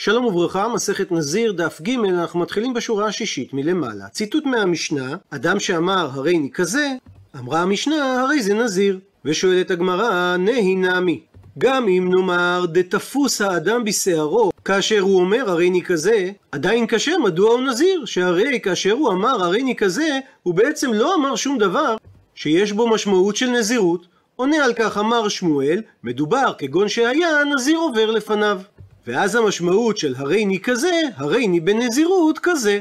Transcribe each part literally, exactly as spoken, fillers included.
שלום וברכה, מסכת נזיר, דף ג', אנחנו מתחילים בשורה השישית מלמעלה. ציטוט מהמשנה, אדם שאמר הרי אני כזה, אמרה המשנה הרי זה נזיר. ושואלת הגמרא, נהי נעמי. גם אם נאמר דתפוס האדם בשערו, כאשר הוא אומר הרי אני כזה, עדיין כשר מדוע הוא נזיר, שהרי כאשר הוא אמר הרי אני כזה, הוא בעצם לא אמר שום דבר שיש בו משמעות של נזירות. עונה על כך אמר שמואל, מדובר כגון שהיה נזיר עובר לפניו. ואז המשמעות של הרי אני כזה, הרי אני בנזירות כזה.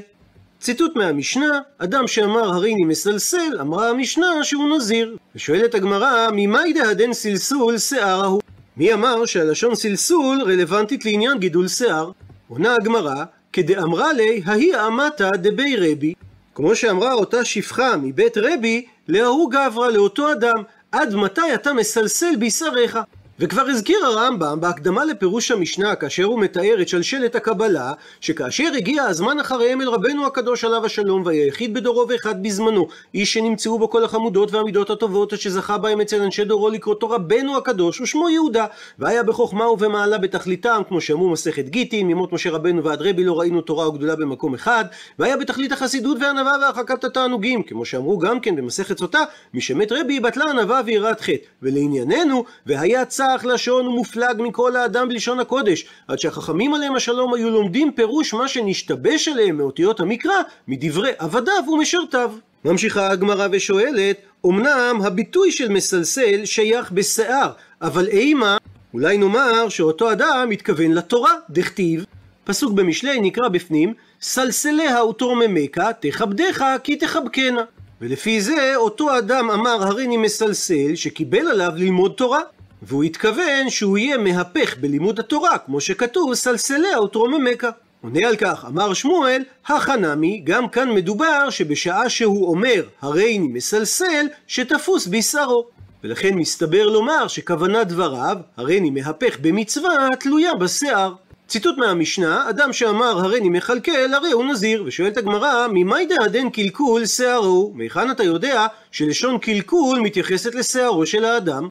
ציטוט מהמשנה, אדם שאמר הרי אני מסלסל, אמרה המשנה שהוא נזיר. ושואלת הגמרא, ממאי דהדן סלסול שיער ההוא? מי אמר שהלשון סלסול רלוונטית לעניין גידול שיער? עונה הגמרא, כדאמרה לי, ההיא אמתה דבי רבי. כמו שאמרה אותה שפחה מבית רבי, להוא גברא לאותו אדם, עד מתי אתה מסלסל בשעריך? וכבר הזכיר הרמב"ם בהקדמה לפירוש המשנה כאשר הוא מתאר את שלשלת הקבלה, שכאשר הגיע הזמן אחריהם אל רבנו הקדוש עליו השלום והיחיד בדורו ואחד בזמנו, איש שנמצאו בו כל החמודות והמידות הטובות שזכה בהם אצל אנשי דורו לקרותו רבנו הקדוש ושמו יהודה, והיה בחוכמה ובמעלה בתכליתם, כמו שאמרו מסכת גיטין, ממות משה רבנו ועד רבי לא ראינו תורה וגדולה במקום אחד, והיה בתכלית החסידות והענווה והרחקת התענוגים, כמו שאמרו גם כן במסכת סוטה, משמת רבי בטלה ענווה ויראת חטא. ולענייננו, והיה צד לשון ומופלג מכל האדם בלשון הקודש, עד שהחכמים עליהם השלום היו לומדים פירוש מה שנשתבש עליהם מאותיות המקרא, מדברי עבדיו ומשרתיו. ממשיכה הגמרא ושואלת, אמנם הביטוי של מסלסל שייך בשיער, אבל אימה, אולי נאמר שאותו אדם מתכוון לתורה, דכתיב פסוק במשלי נקרא בפנים, סלסליה ותורממקה תכבדך כי תחבקנה. ולפי זה אותו אדם אמר הרי אני מסלסל שקיבל עליו ללמוד תורה, והוא התכוון שהוא יהיה מהפך בלימוד התורה, כמו שכתוב סלסליה ותרוממקה. עונה על כך אמר שמואל, החנמי, גם כאן מדובר שבשעה שהוא אומר הרי אני מסלסל, שתפוס בשערו. ולכן מסתבר לומר שכוונת דבריו, הרי אני מהפך במצווה, תלויה בשיער. ציטוט מהמשנה, אדם שאמר הרי אני מחלקל, הרי הוא נזיר. ושואלת הגמרא, ממאי דהדן קלקול שיערו? מהיכן אתה יודע שלשון קלקול מתייחסת לשיערו של האדם?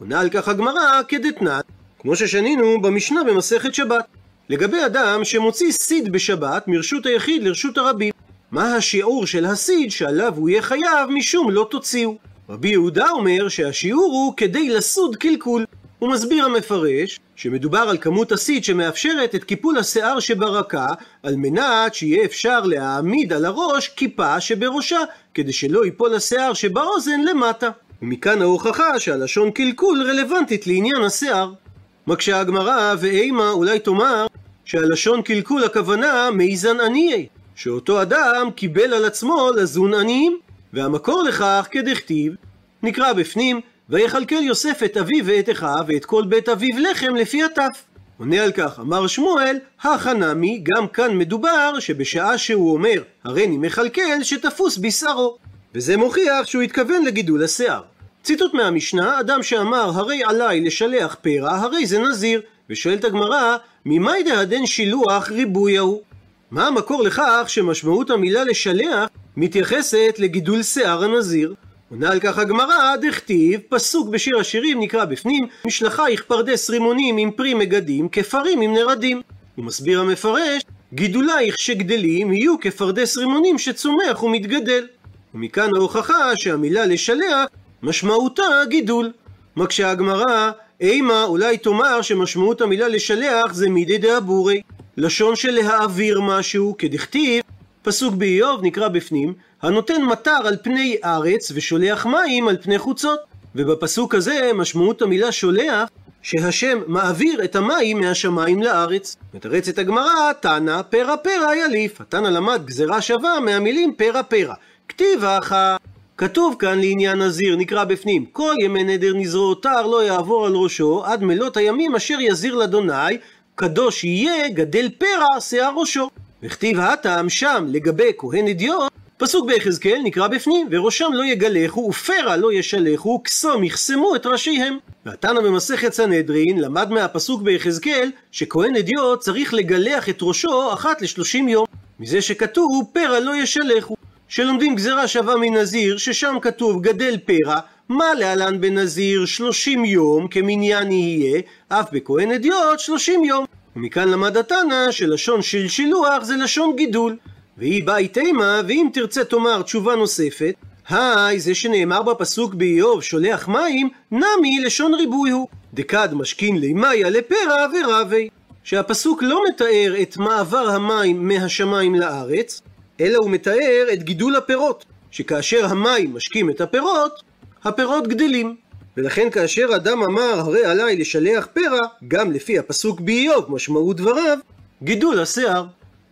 עונה על כך הגמרא כדתנן, כמו ששנינו במשנה במסכת שבת, לגבי אדם שמוציא סיד בשבת מרשות היחיד לרשות הרבים, מה השיעור של הסיד שעליו הוא יהיה חייב משום לא תוציאו? רבי יהודה אומר שהשיעור הוא כדי לסוד קלקול. הוא מסביר המפרש שמדובר על כמות הסיד שמאפשרת את קיפול השיער שברקה, על מנת שיהיה אפשר להעמיד על הראש כיפה שבראשה, כדי שלא ייפול השיער שבאוזן למטה. ומכאן ההוכחה שהלשון קלקול רלוונטית לעניין השיער. מקשה הגמרא, ואימה, אולי תאמר שהלשון קלקול הכוונה מייזן ענייה, שאותו אדם קיבל על עצמו לזון עניים, והמקור לכך כדכתיב נקרא בפנים, ויחלקל יוסף את אביו ואת אחיו ואת כל בית אביו לחם לפי הטף. עונה על כך אמר שמואל, החנמי, גם כאן מדובר שבשעה שהוא אומר הרי אני מחלקל, שתפוס בשערו, וזה מוכיח שהוא התכוון לגידול השיער. ציטוט מהמשנה, אדם שאמר הרי עליי לשלח פרע, הרי זה נזיר. ושואלת הגמרא, ממאי דהדן שילוח ריבוי ההוא? מה המקור לכך שמשמעות המילה לשלח מתייחסת לגידול שיער הנזיר? עונה על כך הגמרא, דכתיב פסוק בשיר השירים נקרא בפנים, משלחייך פרדס רימונים עם פרי מגדים, כפרים עם נרדים. הוא מסביר המפרש, גידולייך שגדלים יהיו כפרדס רימונים שצומח ומתגדל. ומכאן ההוכחה שהמילה לשלח משמעותה גידול. מקשה הגמרא, אימה, אולי תאמר שמשמעות המילה לשלח זה מידי דאבורי, לשון של להעביר משהו, כדכתיב פסוק באיוב נקרא בפנים, הנותן מטר על פני ארץ ושולח מים על פני חוצות. ובפסוק הזה משמעות המילה שולח שהשם מעביר את המים מהשמיים לארץ. מתרצת הגמרא, תנא פרע פרע יליף, התנא למד גזירה שווה מהמילים פרע פרע. כתיבה אחר, כתוב כאן לעניין נזיר, נקרא בפנים, כל ימי נדר נזרו אותר לא יעבור על ראשו, עד מלות הימים אשר יזיר לאדוני, קדוש יהיה גדל פרע שיער ראשו. וכתיב הטעם שם לגבי כהן הדיוט, פסוק ביחזקאל נקרא בפנים, וראשם לא יגלחו ופרע לא ישלחו, כסום יחסמו את ראשיהם. והתנא במסכת סנהדרין למד מהפסוק ביחזקאל שכהן הדיוט צריך לגלח את ראשו אחת לשלושים יום, מזה שכתוב פרע לא ישלחו. שלומדים גזירה שווה מנזיר, ששם כתוב גדל פרע, מה להלן בנזיר שלושים יום כמניין יהיה, אף בכהן הדיוט שלושים יום. ומכאן למד התנא שלשון שלשילוח זה לשון גידול, והיא באי תימה, ואם תרצה תאמר תשובה נוספת, היי זה שנאמר בפסוק באיוב שולח מים, נמי לשון ריבוי הוא, דקד משכין לימיה לפרע ורבי, שהפסוק לא מתאר את מעבר המים מהשמיים לארץ, אלא הוא מתאר את גידול הפירות, שכאשר המים משקים את הפירות, הפירות גדלים. ולכן כאשר אדם אמר הרי עליי לשלח פרע, גם לפי הפסוק באיוב משמעות דבריו, גידול השיער.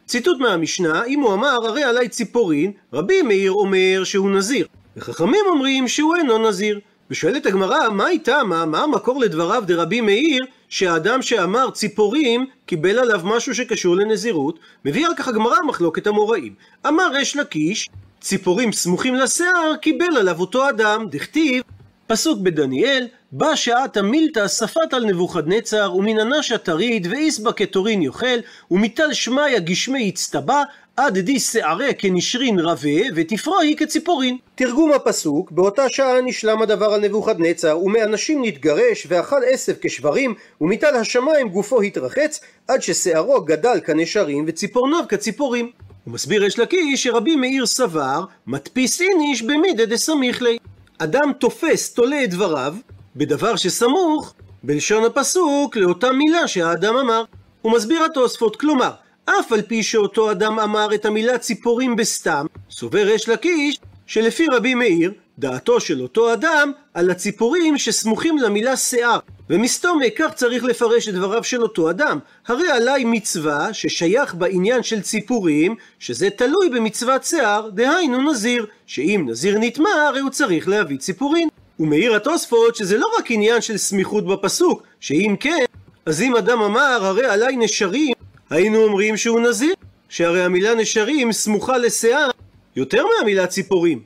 ציטוט מהמשנה, אם הוא אמר הרי עליי ציפורין, רבי מאיר אומר שהוא נזיר, וחכמים אומרים שהוא אינו נזיר. ושואלת הגמרא, מה הייתה, מה, מה המקור לדבריו דרבי מאיר, שהאדם שאמר ציפורים קיבל עליו משהו שקשור לנזירות? מביא על כך הגמרא מחלוקת המוראים. אמר ריש לקיש, ציפורים סמוכים לשיער קיבל עליו אותו אדם, דכתיב, פסוק בדניאל, בא שעת המילתא ספת על נבוכדנצר, ומן הנשה תריד ואיסבה כתורין יוכל, ומטל שמיה גשמי יצטבע, עד די שערה כנשרין רבה, ותפרעי כציפורין. תרגום הפסוק, באותה שעה נשלם הדבר על נבוכדנצר, ומאנשים נתגרש, ואכל עשב כשברים, ומטל השמיים גופו התרחץ, עד ששערו גדל כנשרים, וציפורניו כציפורים. הוא מסביר ריש לקיש שרבי מאיר סבר, מדפיס איניש במידה דסמיך ליה. אדם תופס, תולה את דבריו, בדבר שסמוך, בלשון הפסוק, לאותה מילה שהאדם אמר. הוא מסביר התוספות, כלומר, אף על פי שאותו אדם אמר את המילה ציפורים בסתם, סובר ריש לקיש שלפי רבי מאיר, דעתו של אותו אדם על הציפורים שסמוכים למילה שיער, ומסתום כך צריך לפרש את דבריו של אותו אדם. הרי עליי מצווה ששייך בעניין של ציפורים, שזה תלוי במצוות שיער, דהיינו נזיר, שאם נזיר נטמע הרי הוא צריך להביא ציפורים. ומאיר התוספות שזה לא רק עניין של סמיכות בפסוק, שאם כן, אז אם אדם אמר הרי עליי נשרים, היינו אומרים שהוא נזיר, שהרי המילה נשרים סמוכה לשיער יותר מהמילה ציפורים.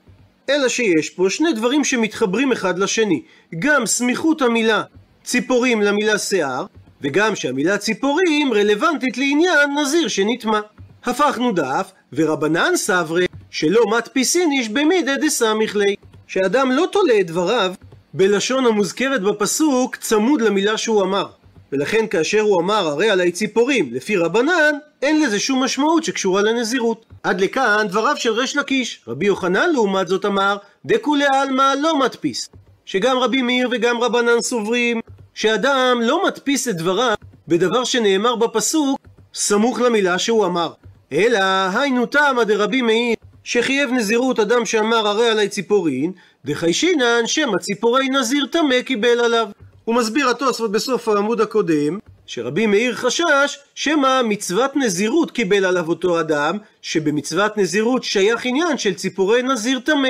אלא שיש פה שני דברים שמתחברים אחד לשני, גם סמיכות המילה ציפורים למילה שיער, וגם שהמילה ציפורים רלוונטית לעניין נזיר שנטמע. הפכנו דף, ורבנן סברי שלא מדפיסין איש במידה דסמיך ליה, שאדם לא תולה את דבריו בלשון המוזכרת בפסוק צמוד למילה שהוא אמר. ולכן כאשר הוא אמר הרי עליי ציפורים, לפי רבנן, אין לזה שום משמעות שקשורה לנזירות. עד לכאן דבריו של ריש לקיש. רבי יוחנן לעומת זאת אמר, דכולי עלמא לא מדפיס, שגם רבי מאיר וגם רבנן סוברים שאדם לא מדפיס את דבריו בדבר שנאמר בפסוק סמוך למילה שהוא אמר, אלא היינו תמא דרבי מאיר שחייב נזירות אדם שאמר הרי עליי ציפורין, דחיישינן שמא ציפורי נזיר טמא קיבל עליו. הוא מסביר התוספות בסוף העמוד הקודם שרבי מאיר חשש שמא מצוות נזירות קיבל עליו אותו אדם, שבמצוות נזירות שייך עניין של ציפורי נזיר טמא.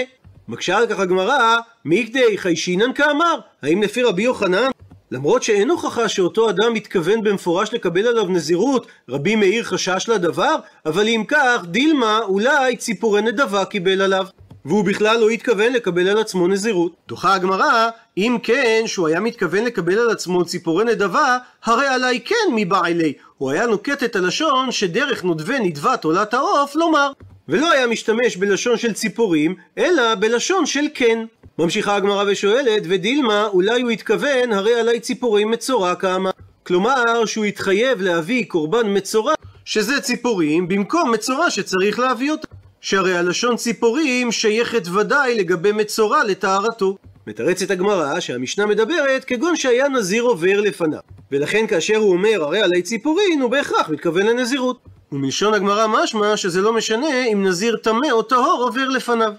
מקשה על כך הגמרא, מיקדי חיישינן כאמר, האם לפי רבי יוחנן, למרות שאין הוכחה שאותו אדם מתכוון במפורש לקבל עליו נזירות, רבי מאיר חשש לדבר, אבל אם כך, דילמה אולי ציפורי נדבה קיבל עליו, והוא בכלל לא התכוון לקבל על עצמו נזירות. דוחה הגמרא, אם כן שהוא היה מתכוון לקבל על עצמו ציפורי נדבה, הרי עליי כן מבעלי, הוא היה נוקט את הלשון שדרך נודבה נדבה תולעת העוף לומר, ולא היה משתמש בלשון של ציפורים, אלא בלשון של כן. ממשיכה הגמרא ושואלת, ודילמה אולי הוא התכוון הרי עליי ציפורים מצורע כאמר, כלומר שהוא התחייב להביא קורבן מצורע, שזה ציפורים במקום מצורע שצריך להביא אותה, שהרי הלשון ציפורים שייכת ודאי לגבי מצורע לטהרתו. מתרצת הגמרא שהמשנה מדברת כגון שהיה נזיר עובר לפניו, ולכן כאשר הוא אומר הרי עלי ציפורין הוא בהכרח מתכוון לנזירות, ומלשון הגמרא משמע שזה לא משנה אם נזיר טמא או טהור עובר לפניו.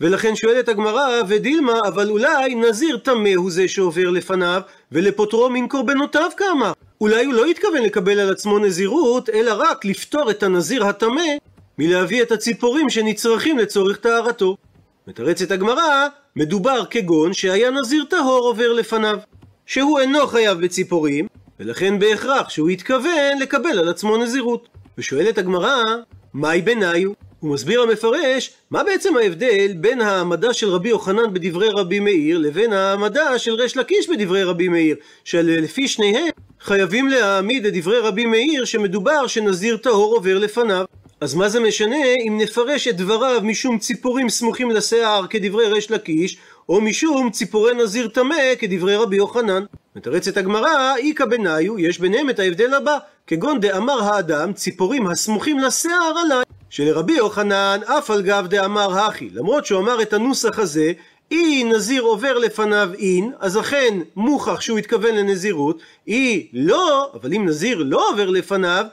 ולכן שואלת הגמרא, ודילמה אבל אולי נזיר טמא הוא זה שעובר לפניו, ולפוטרו מן קורבנותיו כאמר, אולי הוא לא התכוון לקבל על עצמו נזירות, אלא רק לפטור את הנזיר הטמא מלהביא את הציפורים שנצרכים לצורך טהרתו. מתרצת הגמרא, מדובר כגון שהיה נזיר טהור עובר לפניו, שהוא אינו חייב בציפורים, ולכן בהכרח שהוא התכוון לקבל על עצמו נזירות. ושואלת הגמרא, מהי ביניו? הוא מסביר המפרש, מה בעצם ההבדל בין העמדה של רבי יוחנן בדברי רבי מאיר לבין העמדה של ריש לקיש בדברי רבי מאיר, שלפי שניהם חייבים להעמיד את דברי רבי מאיר שמדובר שנזיר טהור עובר לפניו. אז מה זה משנה אם נפרש את דבריו משום ציפורים סמוכים לשיער כדברי ריש לקיש, או משום ציפורי נזיר טמא כדברי רבי יוחנן? מתרצת הגמרא, איקה ביניו, יש ביניהם את ההבדל הבא, כגון דאמר האדם ציפורים הסמוכים לשיער עליי, שלרבי יוחנן אף על גב דאמר האחי, למרות שהוא אמר את הנוסח הזה, אי נזיר עובר לפניו אין, אז אכן מוכח שהוא התכוון לנזירות, אי לא, אבל אם נזיר לא עובר לפניו,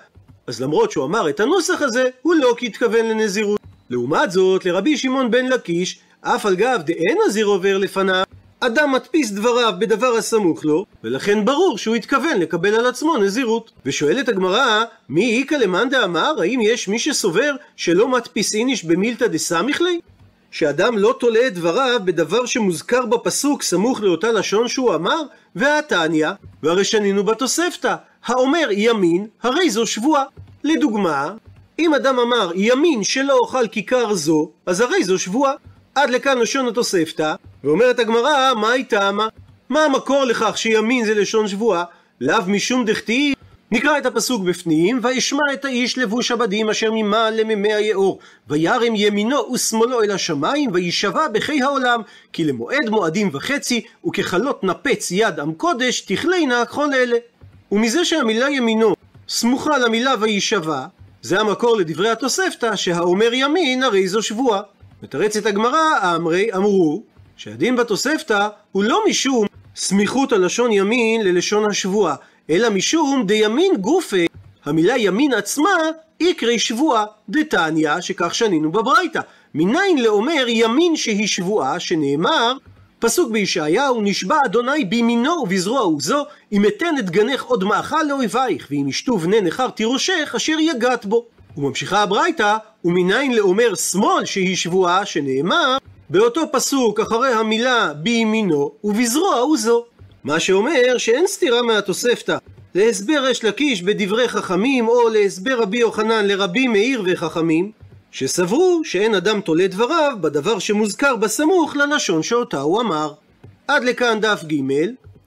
אז למרות שהוא אמר את הנוסח הזה, הוא לא התכוון לנזירות. לעומת זאת, לרבי שמעון בן לקיש, אף על גב דאין נזיר עובר לפניו, אדם מדפיס דבריו בדבר הסמוך לו, ולכן ברור שהוא התכוון לקבל על עצמו נזירות. ושואלת הגמרא, מי איקה למאן דאמר, האם יש מי שסובר שלא מדפיס איניש במילתא דסמיך ליה? שאדם לא תולה את דבריו בדבר שמוזכר בפסוק סמוך לאותה לשון שהוא אמר, והתניא, והרי שנינו בתוספתא, האומר ימין, הרי זו שבועה. לדוגמה, אם אדם אמר ימין שלא אוכל כיכר זו, אז הרי זו שבועה. עד לכאן לשון התוספתא, ואומרת הגמרא, מה הייתה מה? מה המקור לכך שימין זה לשון שבועה? לאו משום דכתיב. נקרא את הפסוק בפנים, וישמע את האיש לבוש הבדים אשר ממעל למימי היאור, וירם ימינו ושמאלו אל השמיים, וישבע בחיי העולם, כי למועד מועדים וחצי, וככלות נפץ יד עם קודש, תכלינה כל אלה. ומזה שהמילה ימינו סמוכה למילה וישבע, זה המקור לדברי התוספתא, שהאומר ימין הרי זו שבועה. מתרצת הגמרא, אמרי אמרו, שהדין בתוספתא הוא לא משום סמיכות הלשון ימין ללשון השבועה, אלא משום דימין גופי, המילה ימין עצמה איקרי שבועה, דתניא, שכך שנינו בברייתא. מניין לאומר ימין שהיא שבועה, שנאמר, פסוק בישעיהו, נשבע אדוני בימינו ובזרועו זו, אם אתן את גנך עוד מאכל לאויבייך, ואם ישתו בני נכר תירושך אשר יגעת בו. וממשיכה הברייתא, ומניין לאומר שמאל שהיא שבועה, שנאמר, באותו פסוק אחרי המילה בימינו ובזרועו זו. מה שאומר שאין סתירה מהתוספתא להסבר ריש לקיש בדברי חכמים, או להסבר רבי יוחנן לרבי מאיר וחכמים, שסברו שאין אדם תולה דבריו בדבר שמוזכר בסמוך ללשון שאותה הוא אמר. עד לכאן דף ג'.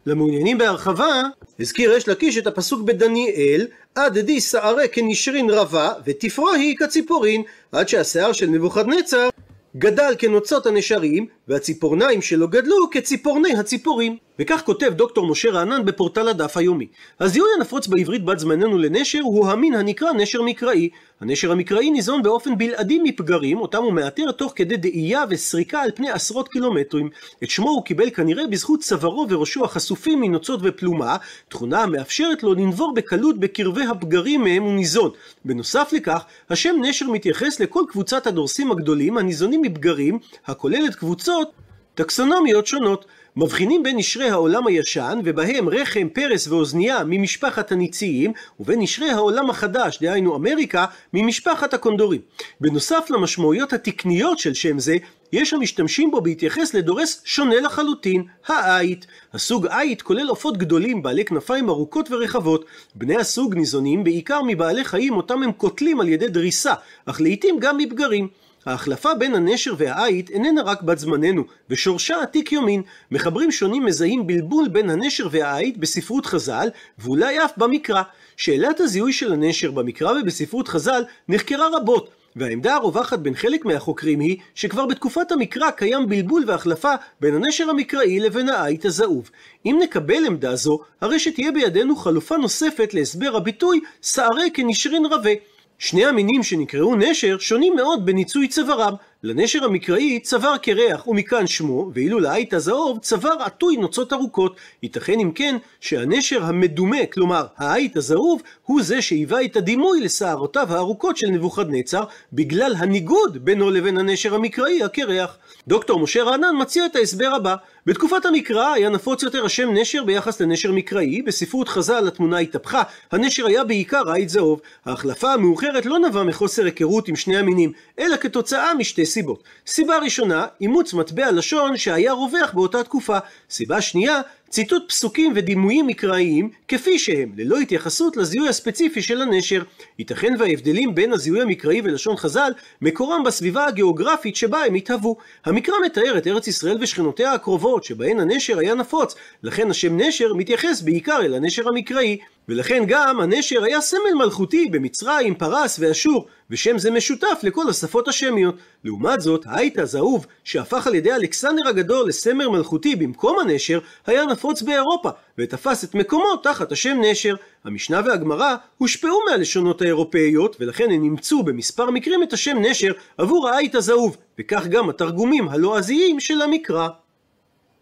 למעוניינים בהרחבה, הזכיר ריש לקיש את הפסוק בדניאל, עד די שערי כנשרין רבה ותפרעי כציפורין, עד שהשיער של נבוכדנצר גדל כנוצות הנשרים, והציפורניים שלו גדלו כציפורני הציפורים. וכך כותב דוקטור משה רענן בפורטל הדף היומי. הזיהוי הנפוץ בעברית בת זמננו לנשר הוא המין הנקרא נשר מקראי. הנשר המקראי ניזון באופן בלעדי מפגרים, אותם הוא מאתר תוך כדי דאייה וסריקה על פני עשרות קילומטרים. את שמו הוא קיבל כנראה בזכות צווארו וראשו החשופים מנוצות ופלומה, תכונה המאפשרת לו לנבור בקלות בקרבי הפגרים מהם הוא ניזון. בנוסף לכך, השם נשר מתייחס לכל קבוצת הדורסים הגדולים הניזונים מפגרים, הכוללת קבוצות טקסונומיות שונות. מבחינים בין נשרי העולם הישן, ובהם רחם, פרס ואוזניה ממשפחת הניציים, ובין נשרי העולם החדש, דהיינו אמריקה, ממשפחת הקונדורים. בנוסף למשמעויות התקניות של שם זה, יש המשתמשים בו בהתייחס לדורס שונה לחלוטין, העית. הסוג העית כולל עופות גדולים בעלי כנפיים ארוכות ורחבות. בני הסוג ניזונים בעיקר מבעלי חיים אותם הם קוטלים על ידי דריסה, אך לעתים גם מבגרים. ההחלפה בין הנשר והעית איננה רק בת זמננו, בשורשה עתיק יומין. מחברים שונים מזהים בלבול בין הנשר והעית בספרות חז"ל, ואולי אף במקרא. שאלת הזיהוי של הנשר במקרא ובספרות חז"ל נחקרה רבות, והעמדה הרווחת בין חלק מהחוקרים היא שכבר בתקופת המקרא קיים בלבול והחלפה בין הנשר המקראי לבין העית הזהוב. אם נקבל עמדה זו, הרי שתהיה בידינו חלופה נוספת להסבר הביטוי שערי כנשרין רבה. שני המינים שנקראו נשר שונים מאוד בניצוי צווארם. לנשר המקראי צוואר קרח ומכאן שמו, ואילו לעית הזהוב צוואר עטוי נוצות ארוכות. ייתכן אם כן שהנשר המדומה, כלומר העית הזהוב, הוא זה שהיווה את הדימוי לשערותיו הארוכות של נבוכדנצר, בגלל הניגוד בינו לבין הנשר המקראי הקרח. דוקטור משה רענן מציע את ההסבר הבא. בתקופת המקרא היה נפוץ יותר השם נשר ביחס לנשר מקראי, בספרות חז"ל התמונה התהפכה, הנשר היה בעיקר עית זהוב. ההחלפה המאוחרת לא נבעה מחוסר היכרות עם שני המינים, אלא כתוצאה משתי סיבות. סיבה ראשונה, אימוץ מטבע לשון שהיה רווח באותה תקופה. סיבה שנייה, ציטוט פסוקים ודימויים מקראיים כפי שהם, ללא התייחסות לזיהוי הספציפי של הנשר. ייתכן וההבדלים בין הזיהוי המקראי ולשון חז"ל מקורם בסביבה הגיאוגרפית שבה הם התהוו. המקרא מתאר את ארץ ישראל ושכנותיה הקרובות שבהן הנשר היה נפוץ, לכן השם נשר מתייחס בעיקר אל הנשר המקראי, ולכן גם הנשר היה סמל מלכותי במצרים, פרס ואשור, ושם זה משותף לכל השפות השמיות. לעומת זאת, העית הזהוב, שהפך על ידי אלכסנדר הגדול לסמל מלכותי במקום הנשר, היה נפוץ נפוץ באירופה ותפס את מקומו תחת השם נשר. המשנה והגמרא הושפעו מהלשונות האירופאיות ולכן הם נמצאו במספר מקרים את השם נשר עבור העית הזהוב, וכך גם התרגומים הלועזיים של המקרא.